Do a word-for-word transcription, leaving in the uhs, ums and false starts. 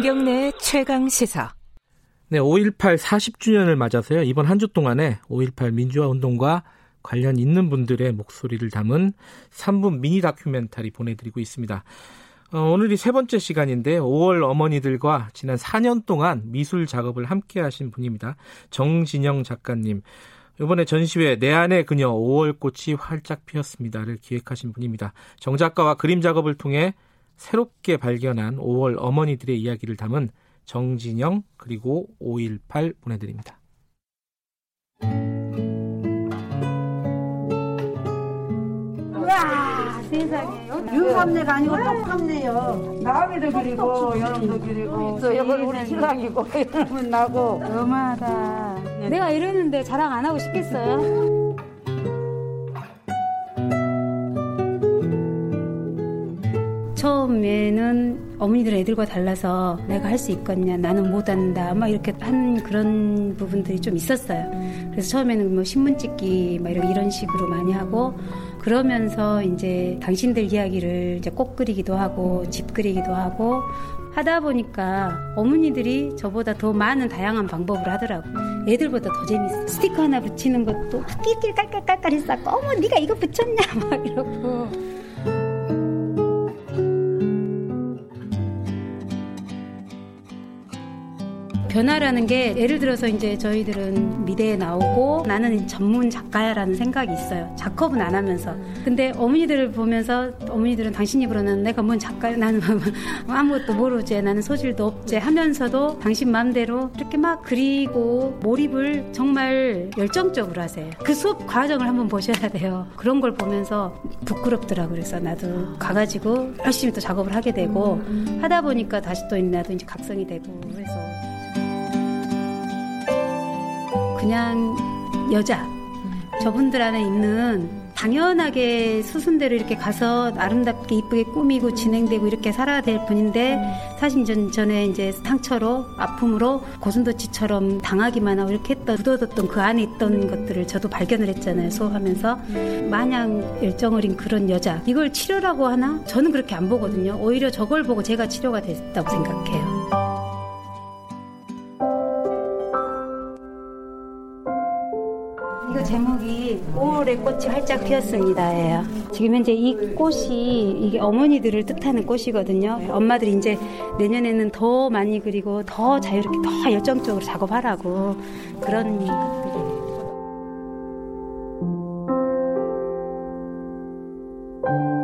김경래의 최강시사. 네, 오일팔 사십 주년을 맞아서요. 이번 한 주 동안에 오일팔 민주화운동과 관련 있는 분들의 목소리를 담은 삼 분 미니 다큐멘터리 보내드리고 있습니다. 어, 오늘이 세 번째 시간인데 오월 어머니들과 지난 사 년 동안 미술 작업을 함께 하신 분입니다. 정진영 작가님. 이번에 전시회 내 안의 그녀 오월 꽃이 활짝 피었습니다를 기획하신 분입니다. 정 작가와 그림 작업을 통해 새롭게 발견한 오월 어머니들의 이야기를 담은 정진영 그리고 오일팔 보내드립니다. 우와 세상에 윤삼내가 아니고 똑삼내요. 나비도 그리고 여름도 그리고 이건 우리 신랑이고 이러면 나고 너무하다. 내가 이러는데 자랑 안 하고 싶겠어요? 처음에는 어머니들 애들과 달라서 내가 할 수 있겠냐, 나는 못한다 막 이렇게 한 그런 부분들이 좀 있었어요. 그래서 처음에는 뭐 신문 찍기 막 이런 식으로 많이 하고 그러면서 이제 당신들 이야기를 이제 꽃 그리기도 하고 집 그리기도 하고 하다 보니까 어머니들이 저보다 더 많은 다양한 방법을 하더라고요. 애들보다 더 재밌어요. 스티커 하나 붙이는 것도 띠끼리 깔깔깔깔 했어. 어머 네가 이거 붙였냐 막 이러고. 변화라는 게 예를 들어서 이제 저희들은 미대에 나오고 나는 전문 작가야라는 생각이 있어요. 작업은 안 하면서. 근데 어머니들을 보면서 어머니들은 당신 입으로는 내가 뭔 작가야, 나는 아무것도 모르지, 나는 소질도 없지 하면서도 당신 마음대로 이렇게 막 그리고 몰입을 정말 열정적으로 하세요. 그 수업 과정을 한번 보셔야 돼요. 그런 걸 보면서 부끄럽더라고요. 그래서 나도 가가지고 열심히 또 작업을 하게 되고 하다 보니까 다시 또 나도 이제 각성이 되고 해서. 그냥 여자, 저분들 안에 있는 당연하게 수순대로 이렇게 가서 아름답게 이쁘게 꾸미고 진행되고 이렇게 살아야 될 분인데 사실 전, 전에 이제 상처로 아픔으로 고슴도치처럼 당하기만 하고 이렇게 했던 굳어뒀던 그 안에 있던 것들을 저도 발견을 했잖아요. 수업하면서 마냥 열정 어린 그런 여자, 이걸 치료라고 하나? 저는 그렇게 안 보거든요. 오히려 저걸 보고 제가 치료가 됐다고 생각해요. 제목이 오월의 꽃이 활짝 피었습니다예요. 지금 현재 이 꽃이 이게 어머니들을 뜻하는 꽃이거든요. 엄마들이 이제 내년에는 더 많이 그리고 더 자유롭게 더 열정적으로 작업하라고 그런 것들이에요.